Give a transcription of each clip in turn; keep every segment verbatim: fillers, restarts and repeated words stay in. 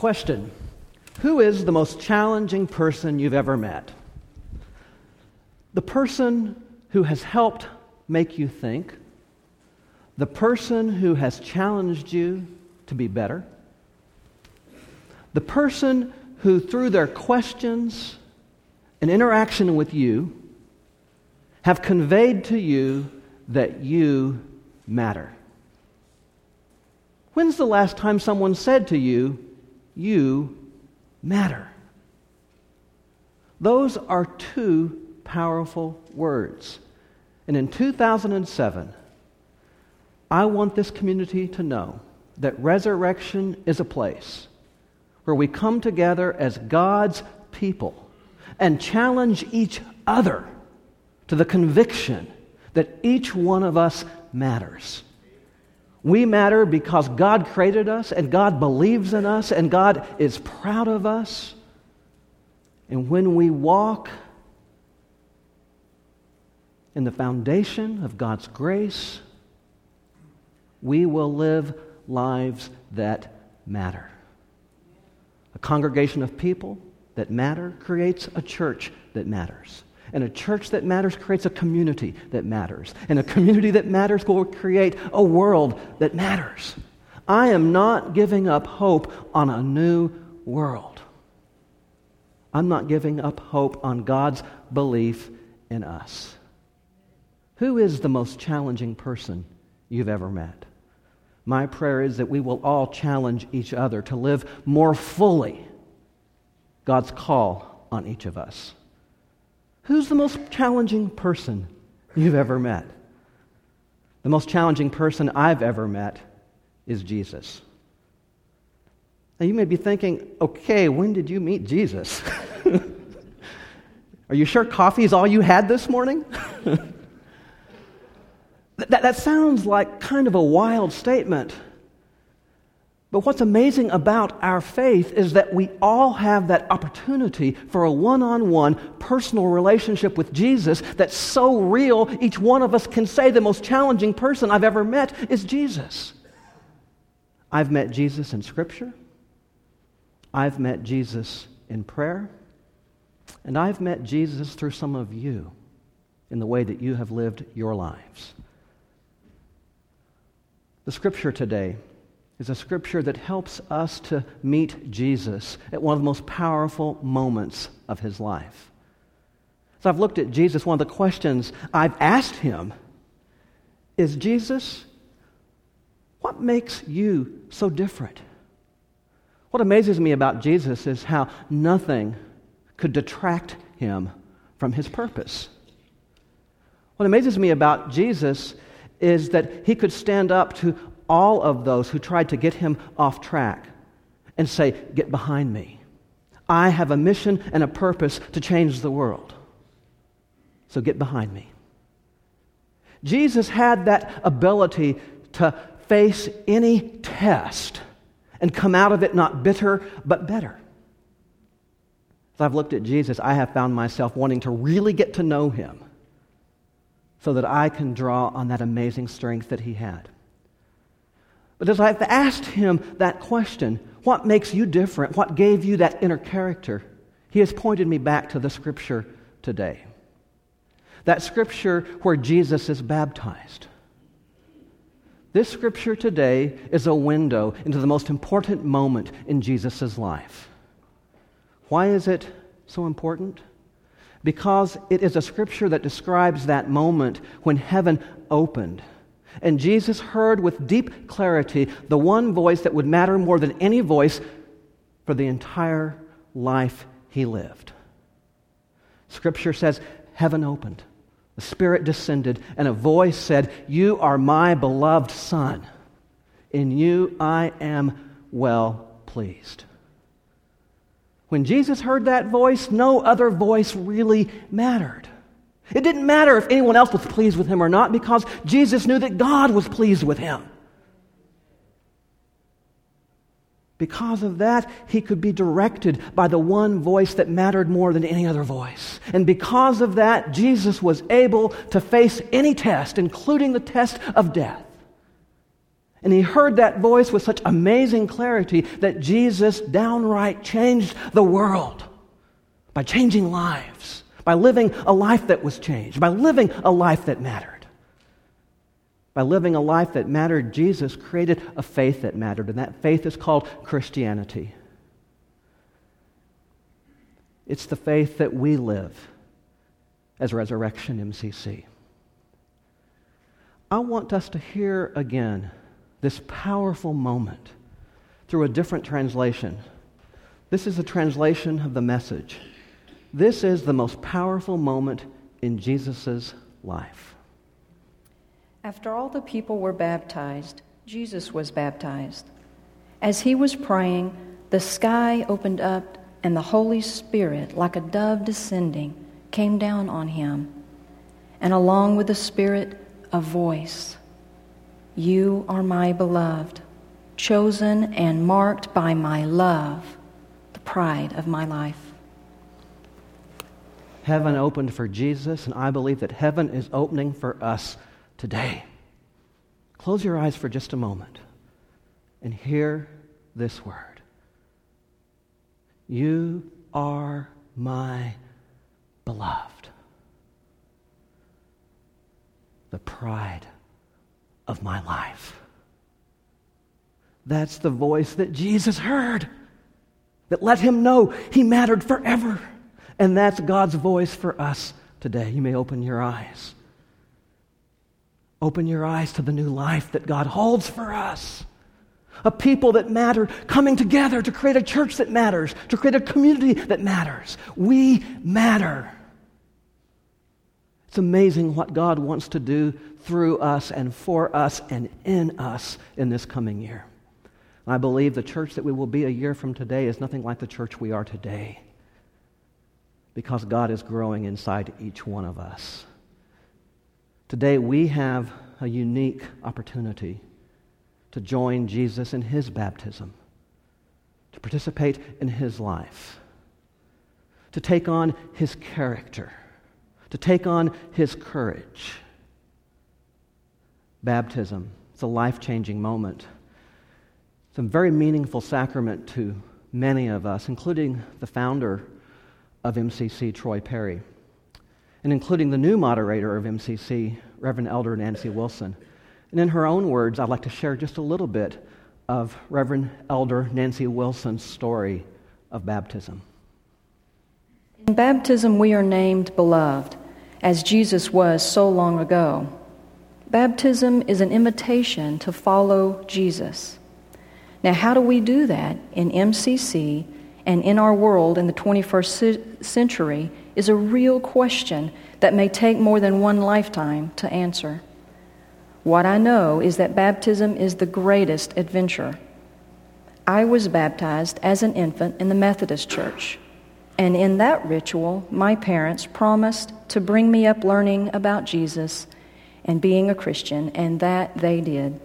Question: who is the most challenging person you've ever met? The person who has helped make you think, the person who has challenged you to be better, the person who through their questions and interaction with you have conveyed to you that you matter. When's the last time someone said to you, "You matter"? Those are two powerful words. And in two thousand seven, I want this community to know that Resurrection is a place where we come together as God's people and challenge each other to the conviction that each one of us matters. We matter because God created us, and God believes in us, and God is proud of us. And when we walk in the foundation of God's grace, we will live lives that matter. A congregation of people that matter creates a church that matters. And a church that matters creates a community that matters. And a community that matters will create a world that matters. I am not giving up hope on a new world. I'm not giving up hope on God's belief in us. Who is the most challenging person you've ever met? My prayer is that we will all challenge each other to live more fully God's call on each of us. Who's the most challenging person you've ever met? The most challenging person I've ever met is Jesus. Now you may be thinking, okay, when did you meet Jesus? Are you sure coffee is all you had this morning? that, that sounds like kind of a wild statement. But what's amazing about our faith is that we all have that opportunity for a one-on-one personal relationship with Jesus that's so real, each one of us can say the most challenging person I've ever met is Jesus. I've met Jesus in Scripture. I've met Jesus in prayer. And I've met Jesus through some of you in the way that you have lived your lives. The Scripture today is a scripture that helps us to meet Jesus at one of the most powerful moments of his life. As I've looked at Jesus, one of the questions I've asked him is, Jesus, what makes you so different? What amazes me about Jesus is how nothing could detract him from his purpose. What amazes me about Jesus is that he could stand up to all of those who tried to get him off track and say, get behind me. I have a mission and a purpose to change the world. So get behind me. Jesus had that ability to face any test and come out of it not bitter, but better. As I've looked at Jesus, I have found myself wanting to really get to know him so that I can draw on that amazing strength that he had. But as I've asked him that question, what makes you different? What gave you that inner character? He has pointed me back to the scripture today. That scripture where Jesus is baptized. This scripture today is a window into the most important moment in Jesus' life. Why is it so important? Because it is a scripture that describes that moment when heaven opened. And Jesus heard with deep clarity the one voice that would matter more than any voice for the entire life he lived. Scripture says, heaven opened, the Spirit descended, and a voice said, you are my beloved Son. In you I am well pleased. When Jesus heard that voice, no other voice really mattered. It didn't matter if anyone else was pleased with him or not, because Jesus knew that God was pleased with him. Because of that, he could be directed by the one voice that mattered more than any other voice. And because of that, Jesus was able to face any test, including the test of death, And he heard that voice with such amazing clarity that Jesus downright changed the world by changing lives, by living a life that was changed, by living a life that mattered. By living a life that mattered, Jesus created a faith that mattered, and that faith is called Christianity. It's the faith that we live as Resurrection M C C. I want us to hear again this powerful moment through a different translation. This is a translation of the message. This is the most powerful moment in Jesus' life. After all the people were baptized, Jesus was baptized. As he was praying, the sky opened up and the Holy Spirit, like a dove descending, came down on him. And along with the Spirit, a voice. You are my beloved, chosen and marked by my love, the pride of my life. Heaven opened for Jesus, and I believe that heaven is opening for us today. Close your eyes for just a moment and hear this word. You are my beloved, the pride of my life. That's the voice that Jesus heard that let him know he mattered forever. And that's God's voice for us today. You may open your eyes. Open your eyes to the new life that God holds for us. A people that matter coming together to create a church that matters, to create a community that matters. We matter. It's amazing what God wants to do through us and for us and in us in this coming year. I believe the church that we will be a year from today is nothing like the church we are today, because God is growing inside each one of us. Today we have a unique opportunity to join Jesus in his baptism, to participate in his life, to take on his character, to take on his courage. Baptism, it's a life-changing moment. It's a very meaningful sacrament to many of us, including the founder of M C C, Troy Perry, and including the new moderator of M C C, Reverend Elder Nancy Wilson. And in her own words, I'd like to share just a little bit of Reverend Elder Nancy Wilson's story of baptism. In baptism, we are named beloved, as Jesus was so long ago. Baptism is an invitation to follow Jesus. Now, how do we do that in M C C and in our world in the twenty-first century is a real question that may take more than one lifetime to answer. What I know is that baptism is the greatest adventure. I was baptized as an infant in the Methodist Church, and in that ritual, my parents promised to bring me up learning about Jesus and being a Christian, and that they did.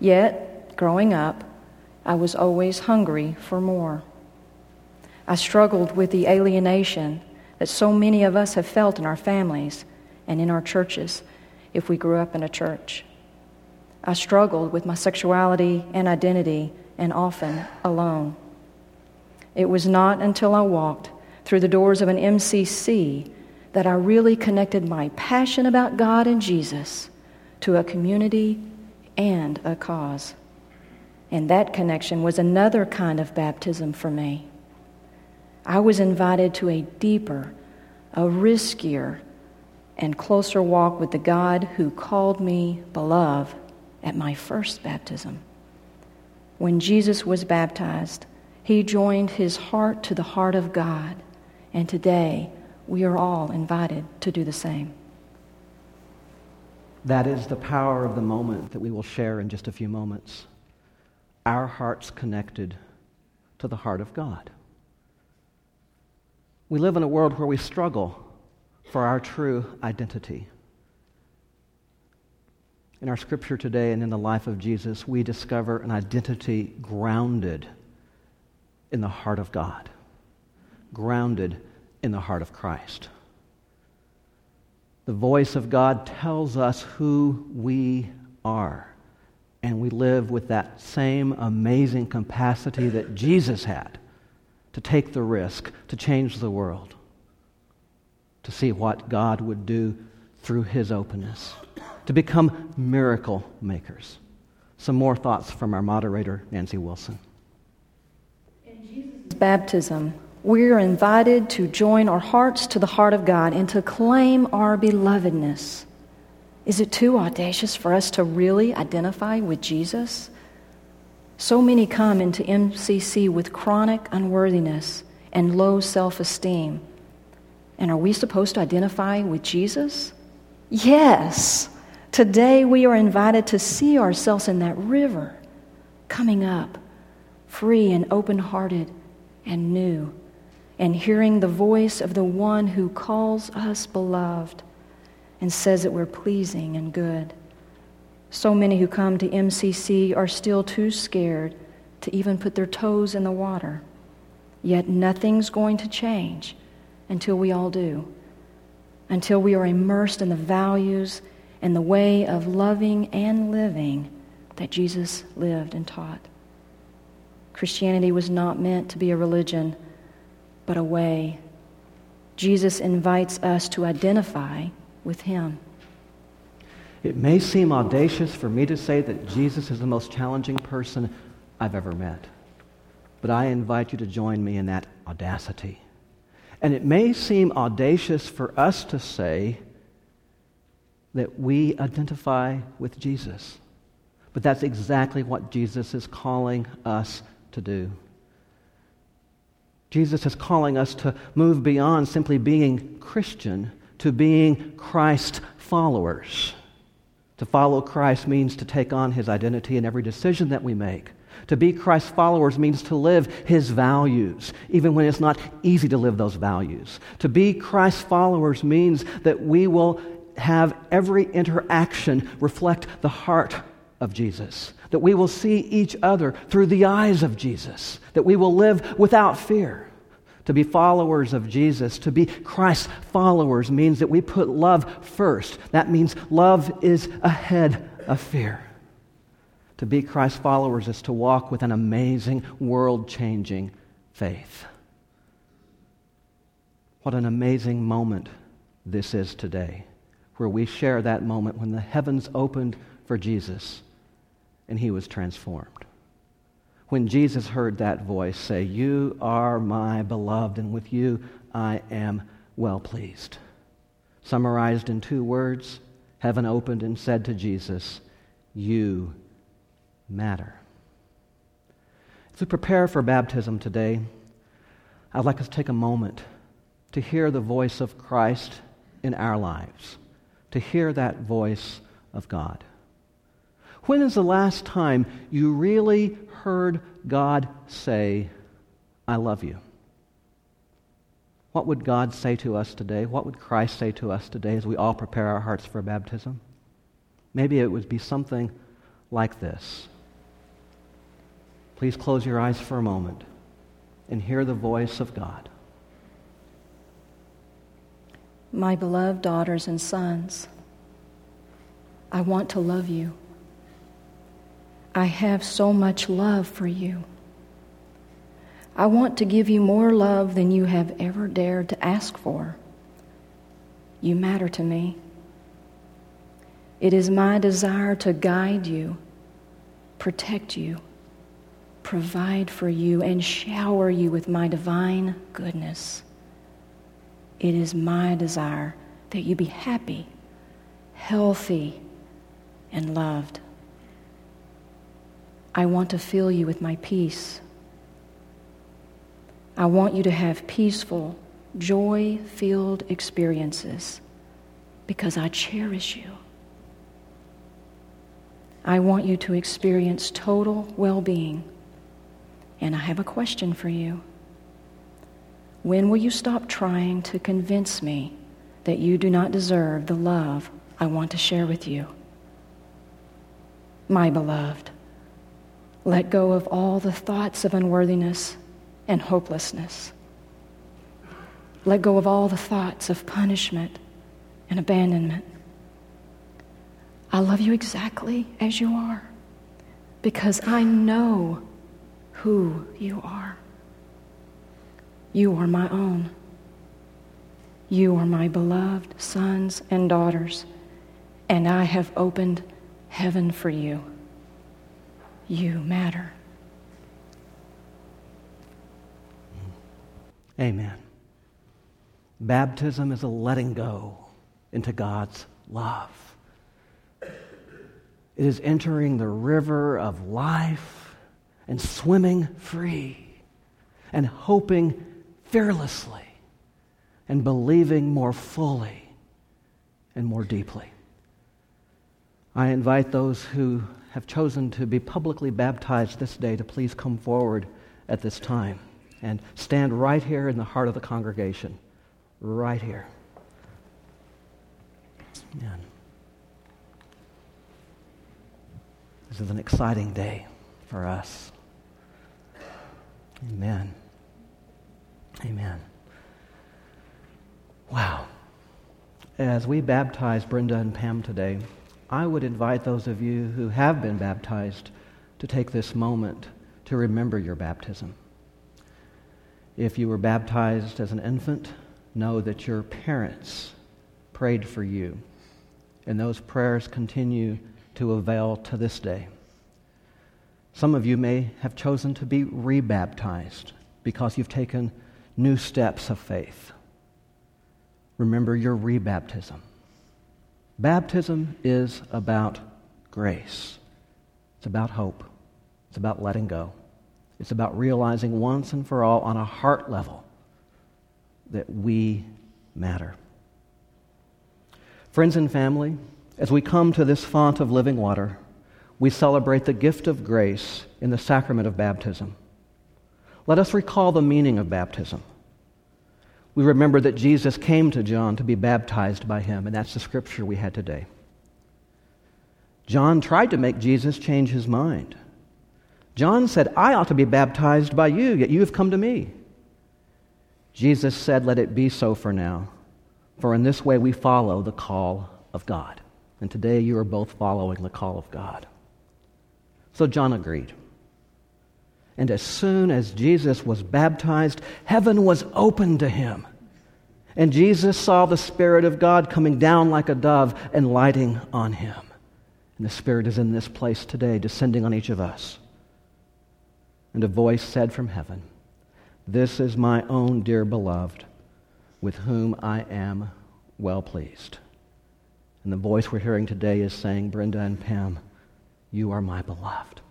Yet, growing up, I was always hungry for more. I struggled with the alienation that so many of us have felt in our families and in our churches, if we grew up in a church. I struggled with my sexuality and identity, and often alone. It was not until I walked through the doors of an M C C that I really connected my passion about God and Jesus to a community and a cause. And that connection was another kind of baptism for me. I was invited to a deeper, a riskier, and closer walk with the God who called me beloved at my first baptism. When Jesus was baptized, he joined his heart to the heart of God, and today we are all invited to do the same. That is the power of the moment that we will share in just a few moments. Our hearts connected to the heart of God. We live in a world where we struggle for our true identity. In our scripture today and in the life of Jesus, we discover an identity grounded in the heart of God, grounded in the heart of Christ. The voice of God tells us who we are and we live with that same amazing capacity that Jesus had to take the risk, to change the world, to see what God would do through His openness, to become miracle makers. Some more thoughts from our moderator, Nancy Wilson. In Jesus' baptism, we are invited to join our hearts to the heart of God and to claim our belovedness. Is it too audacious for us to really identify with Jesus? So many come into M C C with chronic unworthiness and low self-esteem. And are we supposed to identify with Jesus? Yes! Today we are invited to see ourselves in that river, coming up, free and open-hearted and new, and hearing the voice of the one who calls us beloved and says that we're pleasing and good. So many who come to M C C are still too scared to even put their toes in the water. Yet nothing's going to change until we all do, until we are immersed in the values and the way of loving and living that Jesus lived and taught. Christianity was not meant to be a religion, but a way. Jesus invites us to identify with Him. It may seem audacious for me to say that Jesus is the most challenging person I've ever met, but I invite you to join me in that audacity. And it may seem audacious for us to say that we identify with Jesus, but that's exactly what Jesus is calling us to do. Jesus is calling us to move beyond simply being Christian to being Christ followers. To follow Christ means to take on His identity in every decision that we make. To be Christ's followers means to live His values, even when it's not easy to live those values. To be Christ's followers means that we will have every interaction reflect the heart of Jesus, that we will see each other through the eyes of Jesus, that we will live without fear. To be followers of Jesus, to be Christ's followers means that we put love first. That means love is ahead of fear. To be Christ's followers is to walk with an amazing, world-changing faith. What an amazing moment this is today, where we share that moment when the heavens opened for Jesus and He was transformed. When Jesus heard that voice say, "You are my beloved, and with you I am well pleased." Summarized in two words, heaven opened and said to Jesus, "You matter." As we prepare for baptism today, I'd like us to take a moment to hear the voice of Christ in our lives, to hear that voice of God. When is the last time you really heard God say, "I love you"? What would God say to us today? What would Christ say to us today as we all prepare our hearts for baptism? Maybe it would be something like this. Please close your eyes for a moment and hear the voice of God. My beloved daughters and sons, I want to love you. I have so much love for you. I want to give you more love than you have ever dared to ask for. You matter to me. It is my desire to guide you, protect you, provide for you, and shower you with my divine goodness. It is my desire that you be happy, healthy, and loved. I want to fill you with my peace. I want you to have peaceful, joy-filled experiences because I cherish you. I want you to experience total well-being. And I have a question for you. When will you stop trying to convince me that you do not deserve the love I want to share with you? My beloved, let go of all the thoughts of unworthiness and hopelessness. Let go of all the thoughts of punishment and abandonment. I love you exactly as you are, because I know who you are. You are my own. You are my beloved sons and daughters, and I have opened heaven for you. You matter. Amen. Baptism is a letting go into God's love. It is entering the river of life and swimming free and hoping fearlessly and believing more fully and more deeply. I invite those who have chosen to be publicly baptized this day to please come forward at this time and stand right here in the heart of the congregation, right here. Amen. This is an exciting day for us. Amen. Amen. Wow. As we baptize Brenda and Pam today, I would invite those of you who have been baptized to take this moment to remember your baptism. If you were baptized as an infant, know that your parents prayed for you, and those prayers continue to avail to this day. Some of you may have chosen to be rebaptized because you've taken new steps of faith. Remember your rebaptism. Baptism is about grace. It's about hope. It's about letting go. It's about realizing once and for all on a heart level that we matter. Friends and family, as we come to this font of living water, we celebrate the gift of grace in the sacrament of baptism. Let us recall the meaning of baptism. We remember that Jesus came to John to be baptized by him, and that's the scripture we had today. John tried to make Jesus change his mind. John said, "I ought to be baptized by you, yet you have come to me." Jesus said, "Let it be so for now, for in this way we follow the call of God." And today you are both following the call of God. So John agreed. And as soon as Jesus was baptized, heaven was opened to him. And Jesus saw the Spirit of God coming down like a dove and lighting on him. And the Spirit is in this place today, descending on each of us. And a voice said from heaven, "This is my own dear beloved, with whom I am well pleased." And the voice we're hearing today is saying, "Brenda and Pam, you are my beloved,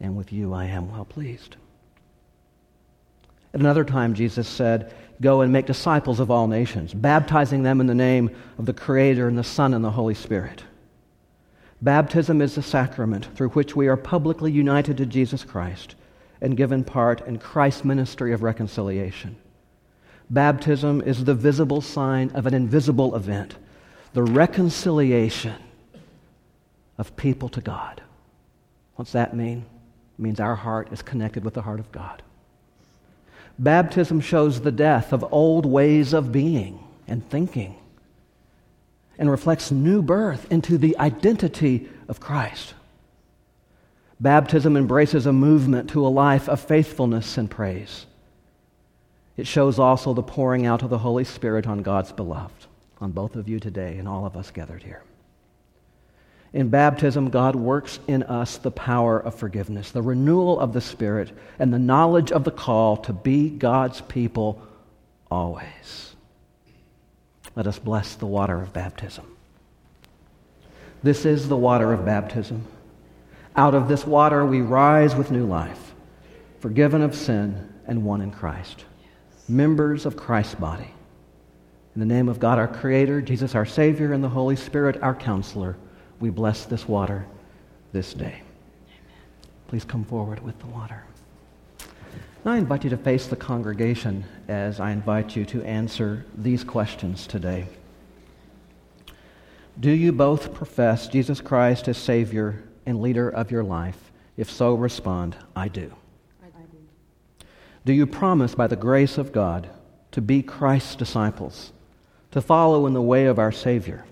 and with you I am well pleased." At another time, Jesus said, "Go and make disciples of all nations, baptizing them in the name of the Creator and the Son and the Holy Spirit." Baptism is the sacrament through which we are publicly united to Jesus Christ and given part in Christ's ministry of reconciliation. Baptism is the visible sign of an invisible event, the reconciliation of people to God. What's that mean? It means our heart is connected with the heart of God. Baptism shows the death of old ways of being and thinking and reflects new birth into the identity of Christ. Baptism embraces a movement to a life of faithfulness and praise. It shows also the pouring out of the Holy Spirit on God's beloved, on both of you today and all of us gathered here. In baptism, God works in us the power of forgiveness, the renewal of the Spirit, and the knowledge of the call to be God's people always. Let us bless the water of baptism. This is the water of baptism. Out of this water we rise with new life, forgiven of sin and one in Christ, yes, members of Christ's body. In the name of God, our Creator, Jesus, our Savior, and the Holy Spirit, our Counselor, we bless this water this day. Amen. Please come forward with the water. And I invite you to face the congregation as I invite you to answer these questions today. Do you both profess Jesus Christ as Savior and leader of your life? If so, respond, "I do." I do. Do you promise by the grace of God to be Christ's disciples, to follow in the way of our Savior,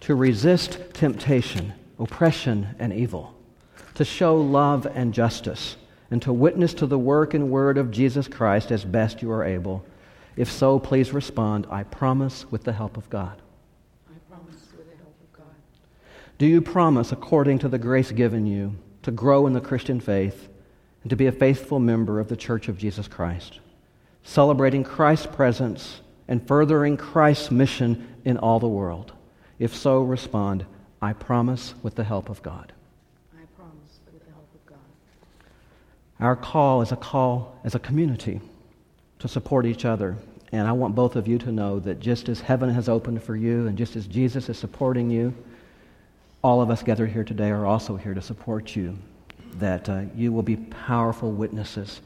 to resist temptation, oppression, and evil, to show love and justice, and to witness to the work and word of Jesus Christ as best you are able. If so, please respond, I promise with the help of God. I promise with the help of God. Do you promise, according to the grace given you, to grow in the Christian faith and to be a faithful member of the Church of Jesus Christ, celebrating Christ's presence and furthering Christ's mission in all the world? If so, respond, I promise with the help of God. I promise with the help of God. Our call is a call as a community to support each other. And I want both of you to know that just as heaven has opened for you and just as Jesus is supporting you, all of us gathered here today are also here to support you, that uh, you will be powerful witnesses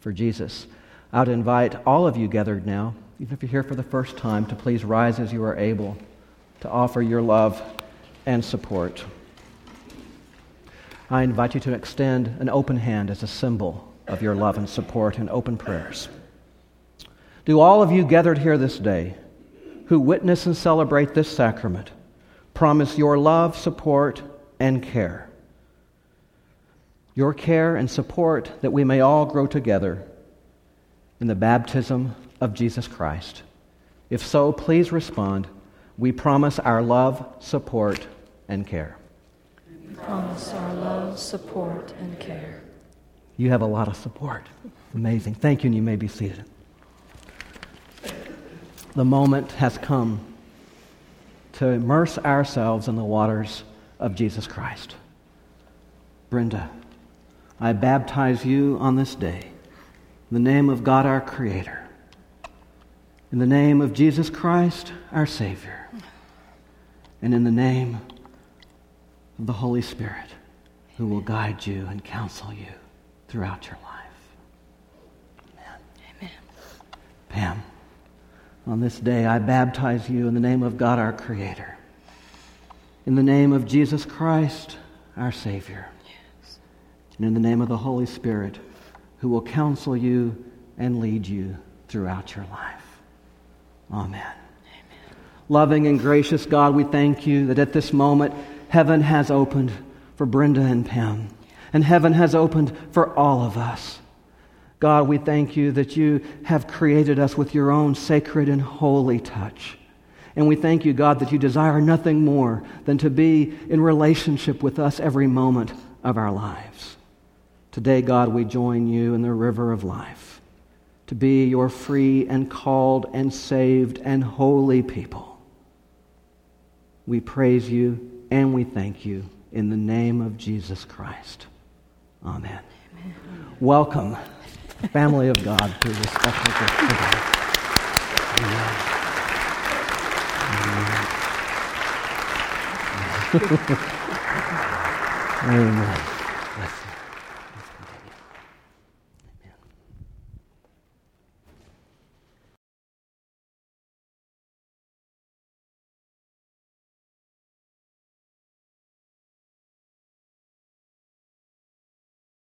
for Jesus. I would invite all of you gathered now, even if you're here for the first time, to please rise as you are able to offer your love and support. I invite you to extend an open hand as a symbol of your love and support and open prayers. Do all of you gathered here this day who witness and celebrate this sacrament promise your love, support, and care? Your care and support that we may all grow together in the baptism of Jesus Christ. If so, please respond, we promise our love, support, and care. We promise our love, support, and care. You have a lot of support. Amazing. Thank you, and you may be seated. The moment has come to immerse ourselves in the waters of Jesus Christ. Brenda, I baptize you on this day in the name of God our Creator, in the name of Jesus Christ our Savior, and in the name of the Holy Spirit who will guide you and counsel you throughout your life. Amen. Amen. Pam, on this day, I baptize you in the name of God our Creator, in the name of Jesus Christ our Savior, yes, and in the name of the Holy Spirit who will counsel you and lead you throughout your life. Amen. Amen. Loving and gracious God, we thank you that at this moment heaven has opened for Brenda and Pam, and heaven has opened for all of us. God, we thank you that you have created us with your own sacred and holy touch. And we thank you, God, that you desire nothing more than to be in relationship with us every moment of our lives. Today, God, we join you in the river of life to be your free and called and saved and holy people. We praise you and we thank you in the name of Jesus Christ. Amen. Amen. Welcome, family of God, to this special gift today. Amen. Amen. Amen. Amen.